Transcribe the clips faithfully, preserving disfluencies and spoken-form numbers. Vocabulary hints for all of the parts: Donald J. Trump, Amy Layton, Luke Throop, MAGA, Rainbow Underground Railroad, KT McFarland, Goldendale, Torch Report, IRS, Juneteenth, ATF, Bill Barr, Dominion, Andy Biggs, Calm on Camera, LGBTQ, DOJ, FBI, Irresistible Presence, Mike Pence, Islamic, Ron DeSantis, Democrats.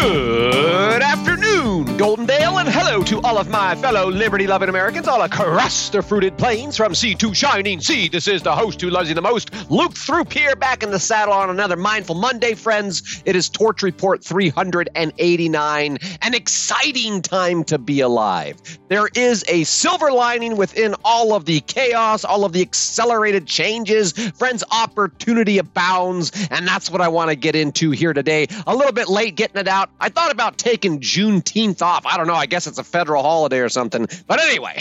Good afternoon, Goldendale, and hello to all of my fellow liberty-loving Americans all across the fruited plains from sea to shining sea. This is the host who loves you the most, Luke Throop, here back in the saddle on another Mindful Monday, friends. It is Torch Report three eighty-nine, an exciting time to be alive. There is a silver lining within all of the chaos, all of the accelerated changes. Friends, opportunity abounds, and that's what I want to get into here today. A little bit late getting it out. I thought about taking Juneteenth off. I don't know. I guess it's a federal holiday or something. But anyway,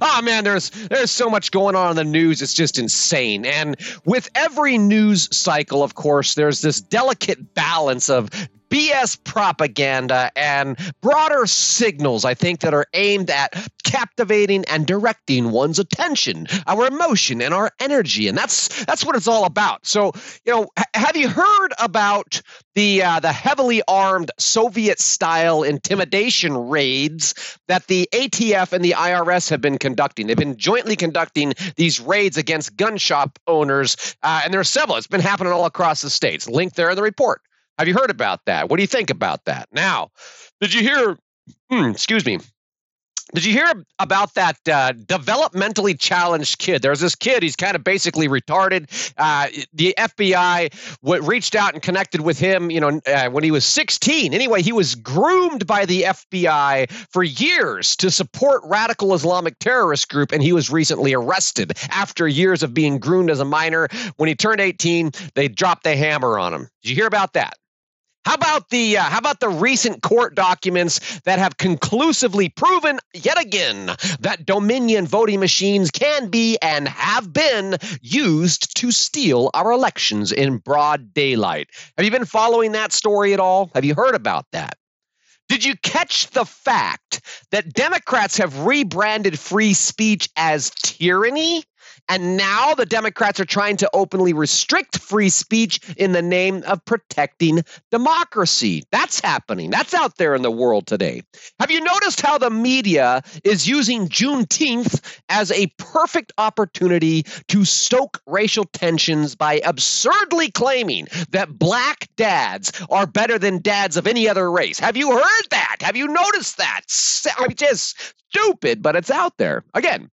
oh man, there's there's so much going on in the news. It's just insane. And with every news cycle, of course, there's this delicate balance of B S propaganda and broader signals, I think, that are aimed at captivating and directing one's attention, our emotion, and our energy. And that's that's what it's all about. So, you know, have you heard about the uh, the heavily armed Soviet-style intimidation raids that the A T F and the I R S have been conducting? They've been jointly conducting these raids against gun shop owners, uh, and there are several. It's been happening all across the states. Link there in the report. Have you heard about that? What do you think about that? Now, did you hear, hmm, excuse me, did you hear about that uh, developmentally challenged kid? There's this kid. He's kind of basically retarded. Uh, the F B I w- reached out and connected with him, you know, uh, when he was sixteen. Anyway, he was groomed by the F B I for years to support radical Islamic terrorist group, and he was recently arrested after years of being groomed as a minor. When he turned eighteen, they dropped the hammer on him. Did you hear about that? How about the uh, how about the recent court documents that have conclusively proven yet again that Dominion voting machines can be and have been used to steal our elections in broad daylight? Have you been following that story at all? Have you heard about that? Did you catch the fact that Democrats have rebranded free speech as tyranny? And now the Democrats are trying to openly restrict free speech in the name of protecting democracy. That's happening. That's out there in the world today. Have you noticed how the media is using Juneteenth as a perfect opportunity to stoke racial tensions by absurdly claiming that black dads are better than dads of any other race? Have you heard that? Have you noticed that? I mean, just stupid, but it's out there. Again,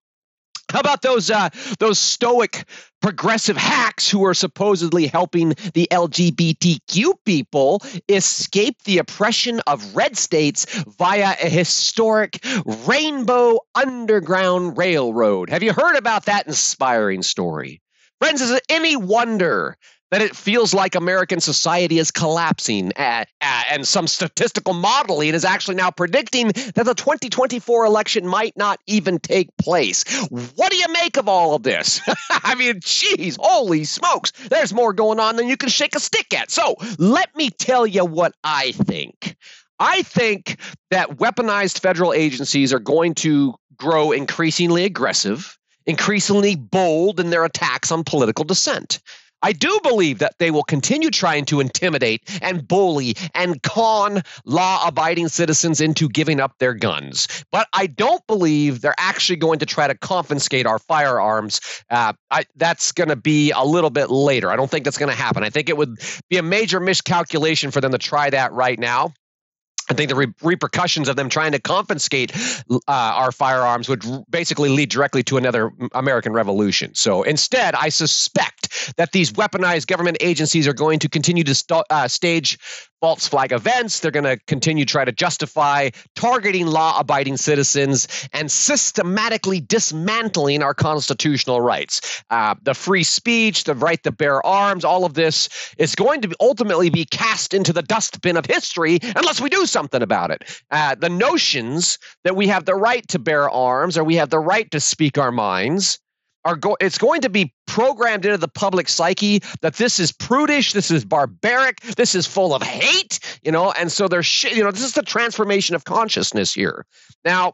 how about those uh, those stoic progressive hacks who are supposedly helping the L G B T Q people escape the oppression of red states via a historic Rainbow Underground Railroad? Have you heard about that inspiring story? Friends, is it any wonder that it feels like American society is collapsing, uh, uh, and some statistical modeling is actually now predicting that the twenty twenty-four election might not even take place? What do you make of all of this? I mean, geez, holy smokes. There's more going on than you can shake a stick at. So let me tell you what I think. I think that weaponized federal agencies are going to grow increasingly aggressive, increasingly bold in their attacks on political dissent. I do believe that they will continue trying to intimidate and bully and con law-abiding citizens into giving up their guns. But I don't believe they're actually going to try to confiscate our firearms. Uh, I, that's going to be a little bit later. I don't think that's going to happen. I think it would be a major miscalculation for them to try that right now. I think the re- repercussions of them trying to confiscate uh, our firearms would r- basically lead directly to another American revolution. So instead, I suspect that these weaponized government agencies are going to continue to st- uh, stage false flag events. They're going to continue to try to justify targeting law-abiding citizens and systematically dismantling our constitutional rights. Uh, the free speech, the right to bear arms, all of this is going to be ultimately be cast into the dustbin of history unless we do something. something about it. Uh, the notions that we have the right to bear arms or we have the right to speak our minds are go- it's going to be programmed into the public psyche that this is prudish, this is barbaric, this is full of hate, you know, and so there's sh- you know, this is the transformation of consciousness here. Now,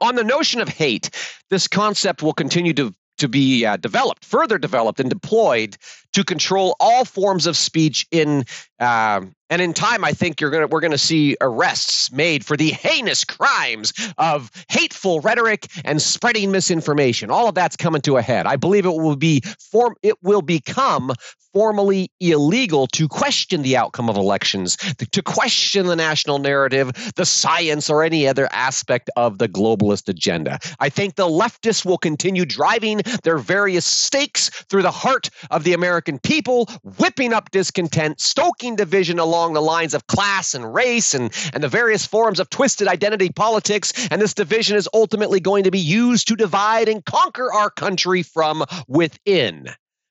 on the notion of hate, this concept will continue to to be uh, developed, further developed and deployed to control all forms of speech in uh, And in time, I think you're gonna we're gonna see arrests made for the heinous crimes of hateful rhetoric and spreading misinformation. All of that's coming to a head. I believe it will be form it will become formally illegal to question the outcome of elections, to question the national narrative, the science, or any other aspect of the globalist agenda. I think the leftists will continue driving their various stakes through the heart of the American people, whipping up discontent, stoking division along the lines of class and race and, and the various forms of twisted identity politics. And this division is ultimately going to be used to divide and conquer our country from within,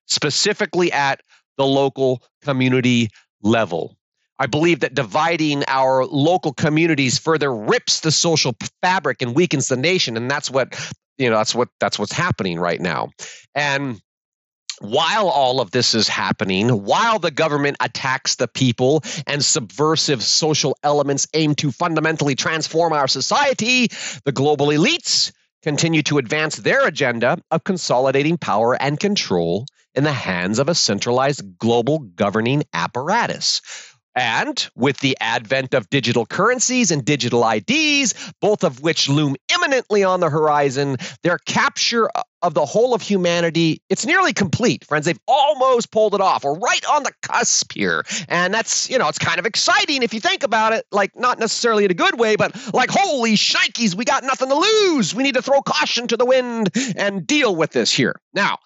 specifically at the local community level. I believe that dividing our local communities further rips the social fabric and weakens the nation. And that's what, you know, that's what, that's what's happening right now. And while all of this is happening, while the government attacks the people and subversive social elements aim to fundamentally transform our society, the global elites continue to advance their agenda of consolidating power and control in the hands of a centralized global governing apparatus. And with the advent of digital currencies and digital I Ds, both of which loom imminently on the horizon, their capture of the whole of humanity, it's nearly complete, friends. They've almost pulled it off. We're right on the cusp here. And that's, you know, it's kind of exciting if you think about it, like not necessarily in a good way, but like, holy shnikes, we got nothing to lose. We need to throw caution to the wind and deal with this here. Now,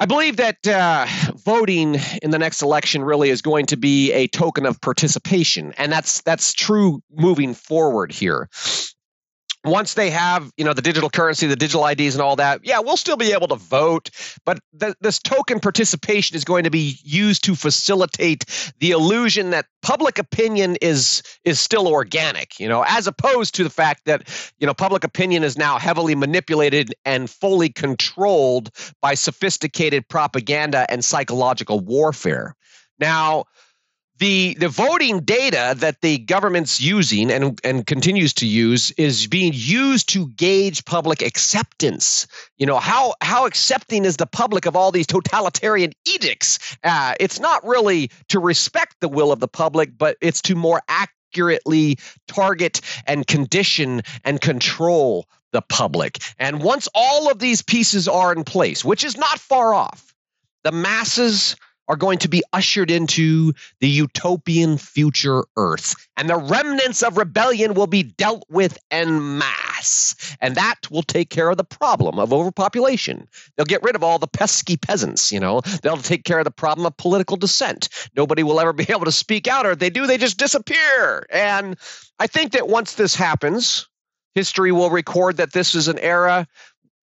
I believe that uh, voting in the next election really is going to be a token of participation, and that's that's true moving forward here. Once they have, you know, the digital currency, the digital I Ds and all that, yeah, we'll still be able to vote, but th- this token participation is going to be used to facilitate the illusion that public opinion is is still organic, you know, as opposed to the fact that, you know, public opinion is now heavily manipulated and fully controlled by sophisticated propaganda and psychological warfare. Now, The the voting data that the government's using and, and continues to use is being used to gauge public acceptance. You know, how how accepting is the public of all these totalitarian edicts? Uh, it's not really to respect the will of the public, but it's to more accurately target and condition and control the public. And once all of these pieces are in place, which is not far off, the masses are going to be ushered into the utopian future Earth, and the remnants of rebellion will be dealt with en masse, and that will take care of the problem of overpopulation. They'll get rid of all the pesky peasants, you know. They'll take care of the problem of political dissent. Nobody will ever be able to speak out, or if they do, they just disappear. And I think that once this happens, history will record that this is an era,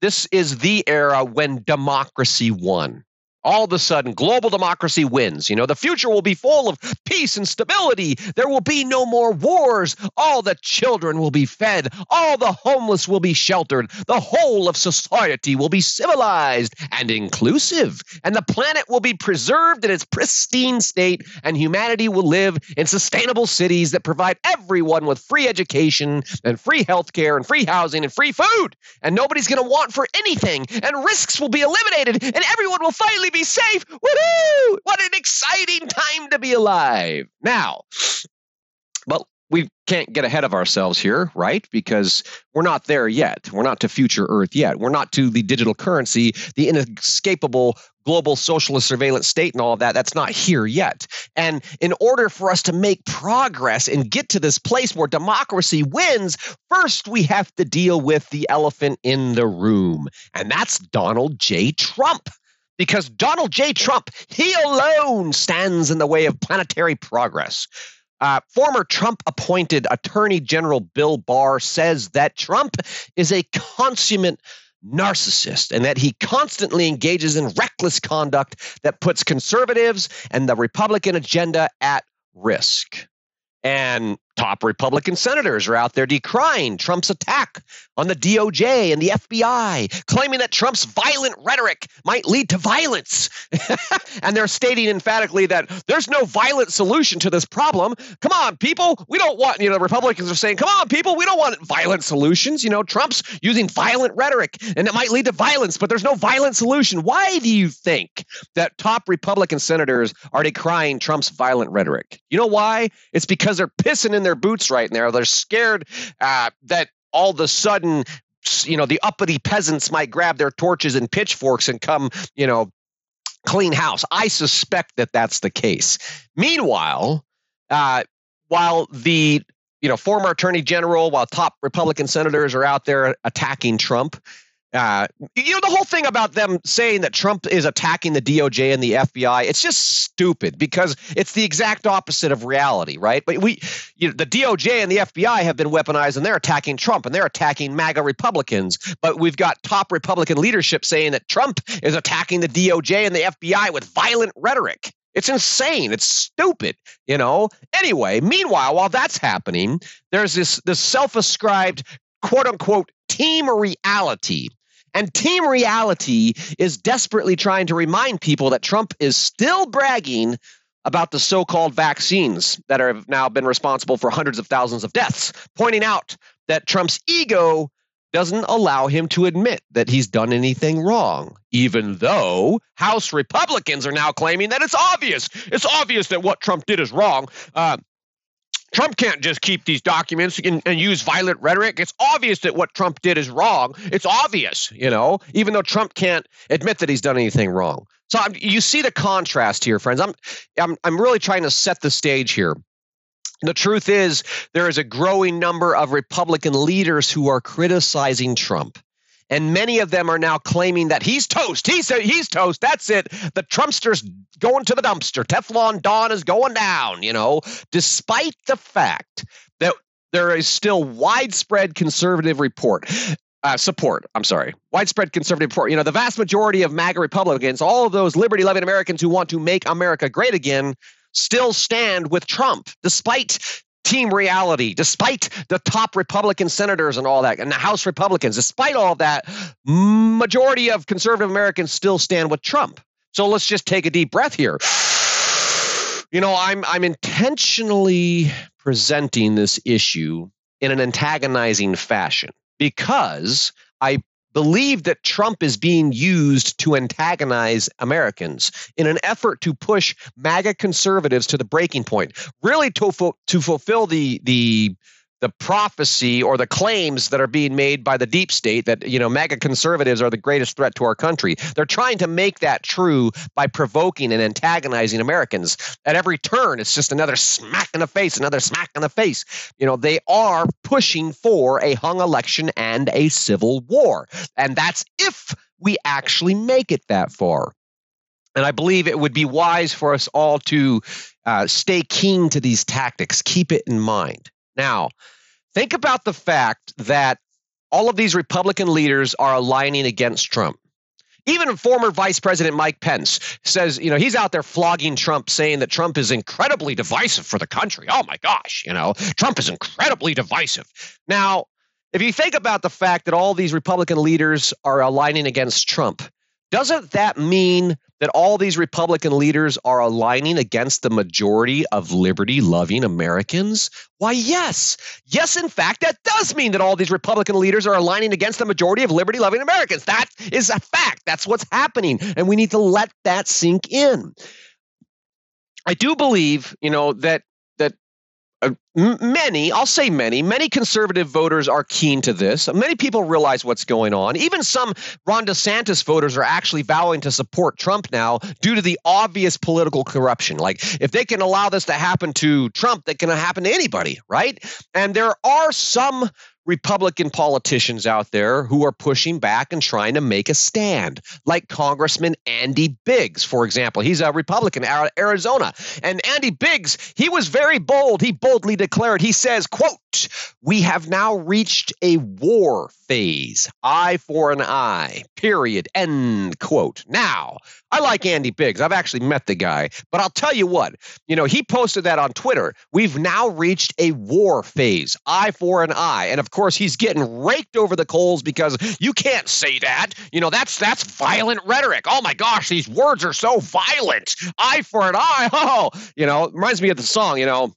this is the era when democracy won. All of a sudden, global democracy wins. You know, the future will be full of peace and stability. There will be no more wars. All the children will be fed. All the homeless will be sheltered. The whole of society will be civilized and inclusive. And the planet will be preserved in its pristine state. And humanity will live in sustainable cities that provide everyone with free education and free healthcare and free housing and free food. And nobody's going to want for anything. And risks will be eliminated. And everyone will finally be be safe. Woohoo! What an exciting time to be alive. Now, but we can't get ahead of ourselves here, right? Because we're not there yet. We're not to future Earth yet. We're not to the digital currency, the inescapable global socialist surveillance state and all of that. That's not here yet. And in order for us to make progress and get to this place where democracy wins, first we have to deal with the elephant in the room, and that's Donald J. Trump. Because Donald J. Trump, he alone stands in the way of planetary progress. Uh, former Trump-appointed Attorney General Bill Barr says that Trump is a consummate narcissist and that he constantly engages in reckless conduct that puts conservatives and the Republican agenda at risk. And Top Republican senators are out there decrying Trump's attack on the D O J and the F B I, claiming that Trump's violent rhetoric might lead to violence. And they're stating emphatically that there's no violent solution to this problem. Come on, people. We don't want, you know, the Republicans are saying, come on, people, we don't want violent solutions. You know, Trump's using violent rhetoric and it might lead to violence, but there's no violent solution. Why do you think that top Republican senators are decrying Trump's violent rhetoric? You know why? It's because they're pissing in their boots right now. They're scared uh, that all of a sudden, you know, the uppity peasants might grab their torches and pitchforks and come, you know, clean house. I suspect that that's the case. Meanwhile, uh, while the, you know, former attorney general, while top Republican senators are out there attacking Trump, uh, you know, the whole thing about them saying that Trump is attacking the D O J and the F B I, it's just stupid because it's the exact opposite of reality, right? But we, you know, the D O J and the F B I have been weaponized and they're attacking Trump and they're attacking MAGA Republicans. But we've got top Republican leadership saying that Trump is attacking the D O J and the F B I with violent rhetoric. It's insane. It's stupid, you know? Anyway, meanwhile, while that's happening, there's this, this self-ascribed quote unquote team reality. And team reality is desperately trying to remind people that Trump is still bragging about the so-called vaccines that have now been responsible for hundreds of thousands of deaths, pointing out that Trump's ego doesn't allow him to admit that he's done anything wrong, even though House Republicans are now claiming that it's obvious. It's obvious that what Trump did is wrong. Uh, Trump can't just keep these documents and, and use violent rhetoric. It's obvious that what Trump did is wrong. It's obvious, you know, even though Trump can't admit that he's done anything wrong. So I'm, you see the contrast here, friends. I'm, I'm, I'm really trying to set the stage here. The truth is, there is a growing number of Republican leaders who are criticizing Trump. And many of them are now claiming that he's toast. He's he's toast. That's it. The Trumpster's going to the dumpster. Teflon Don is going down, you know, despite the fact that there is still widespread conservative report uh, support. I'm sorry. Widespread conservative support. You know, the vast majority of MAGA Republicans, all of those liberty-loving Americans who want to make America great again, still stand with Trump, despite team reality, despite the top Republican senators and all that, and the House Republicans, despite all that, majority of conservative Americans still stand with Trump. So let's just take a deep breath here. You know, I'm I'm intentionally presenting this issue in an antagonizing fashion because I believe that Trump is being used to antagonize Americans in an effort to push MAGA conservatives to the breaking point, really to, fo- to fulfill the, the the prophecy or the claims that are being made by the deep state that, you know, MAGA conservatives are the greatest threat to our country. They're trying to make that true by provoking and antagonizing Americans. At every turn, it's just another smack in the face, another smack in the face. You know, they are pushing for a hung election and a civil war. And that's if we actually make it that far. And I believe it would be wise for us all to uh, stay keen to these tactics. Keep it in mind. Now, think about the fact that all of these Republican leaders are aligning against Trump. Even former Vice President Mike Pence says, you know, he's out there flogging Trump, saying that Trump is incredibly divisive for the country. Oh, my gosh, you know, Trump is incredibly divisive. Now, if you think about the fact that all these Republican leaders are aligning against Trump, doesn't that mean that all these Republican leaders are aligning against the majority of liberty-loving Americans? Why, yes. Yes, in fact, that does mean that all these Republican leaders are aligning against the majority of liberty-loving Americans. That is a fact. That's what's happening, and we need to let that sink in. I do believe, you know, that that uh, many, I'll say many, many conservative voters are keen to this. Many people realize what's going on. Even some Ron DeSantis voters are actually vowing to support Trump now due to the obvious political corruption. Like, if they can allow this to happen to Trump, that can happen to anybody, right? And there are some Republican politicians out there who are pushing back and trying to make a stand, like Congressman Andy Biggs, for example. He's a Republican out of Arizona. And Andy Biggs, he was very bold. He boldly declared, he says, quote, "We have now reached a war phase, eye for an eye, period," end quote. Now, I like Andy Biggs. I've actually met the guy, but I'll tell you what, you know, he posted that on Twitter. We've now reached a war phase, eye for an eye. And of course, he's getting raked over the coals because you can't say that. You know, that's that's violent rhetoric. Oh, my gosh, these words are so violent. Eye for an eye. Oh, you know, reminds me of the song, you know.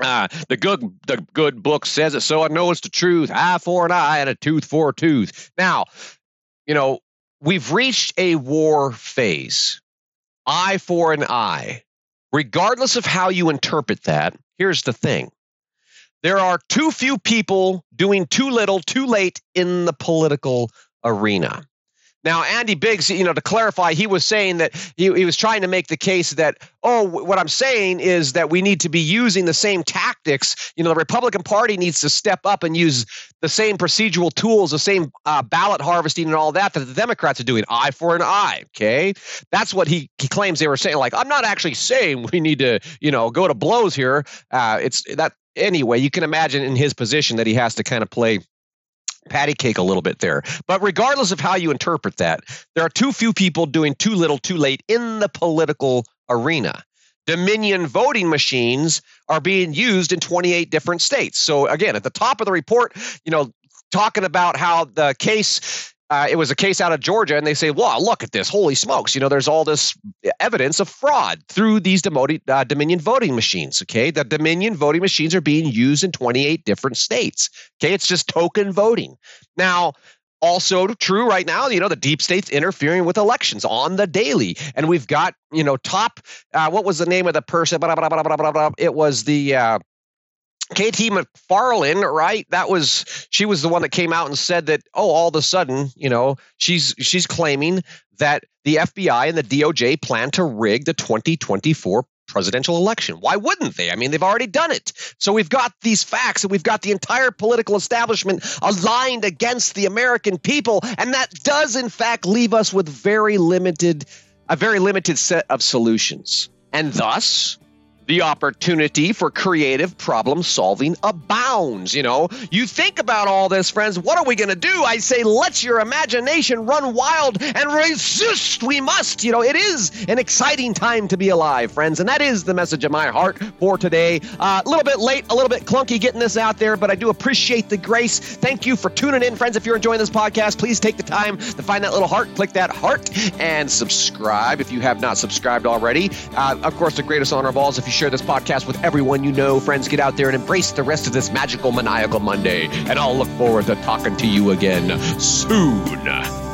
Uh, the good the good book says it, so I know it's the truth. Eye for an eye and a tooth for a tooth. Now, you know, we've reached a war phase. Eye for an eye. Regardless of how you interpret that, here's the thing. There are too few people doing too little, too late in the political arena. Now, Andy Biggs, you know, to clarify, he was saying that he, he was trying to make the case that, oh, what I'm saying is that we need to be using the same tactics. You know, the Republican Party needs to step up and use the same procedural tools, the same uh, ballot harvesting and all that that the Democrats are doing. Eye for an eye. OK, that's what he, he claims they were saying. Like, I'm not actually saying we need to, you know, go to blows here. Uh, it's that anyway, you can imagine in his position that he has to kind of play patty cake a little bit there. But regardless of how you interpret that, there are too few people doing too little too late in the political arena. Dominion voting machines are being used in twenty-eight different states. So again, at the top of the report, you know, talking about how the case, uh, it was a case out of Georgia, and they say, wow, look at this. Holy smokes. You know, there's all this evidence of fraud through these demoted, uh, Dominion voting machines. Okay. The Dominion voting machines are being used in twenty-eight different states. Okay. It's just token voting. Now, also true right now, you know, the deep state's interfering with elections on the daily. And we've got, you know, top, uh, what was the name of the person? Blah, blah, blah, blah, blah, blah. It was the, uh, K T McFarland, right? That was, she was the one that came out and said that, oh, all of a sudden, you know, she's she's claiming that the F B I and the D O J plan to rig the twenty twenty-four presidential election. Why wouldn't they? I mean, they've already done it. So we've got these facts, and we've got the entire political establishment aligned against the American people. And that does, in fact, leave us with very limited, a very limited set of solutions. And thus, the opportunity for creative problem solving abounds. You know, you think about all this, friends. What are we going to do? I say, let your imagination run wild and resist. We must. You know, it is an exciting time to be alive, friends. And that is the message of my heart for today. Uh, a little bit late, a little bit clunky getting this out there, but I do appreciate the grace. Thank you for tuning in, friends. If you're enjoying this podcast, please take the time to find that little heart, click that heart, and subscribe if you have not subscribed already. Uh, of course, the greatest honor of all is if you share this podcast with everyone you know. Friends, get out there and embrace the rest of this magical, maniacal Monday, and I'll look forward to talking to you again soon.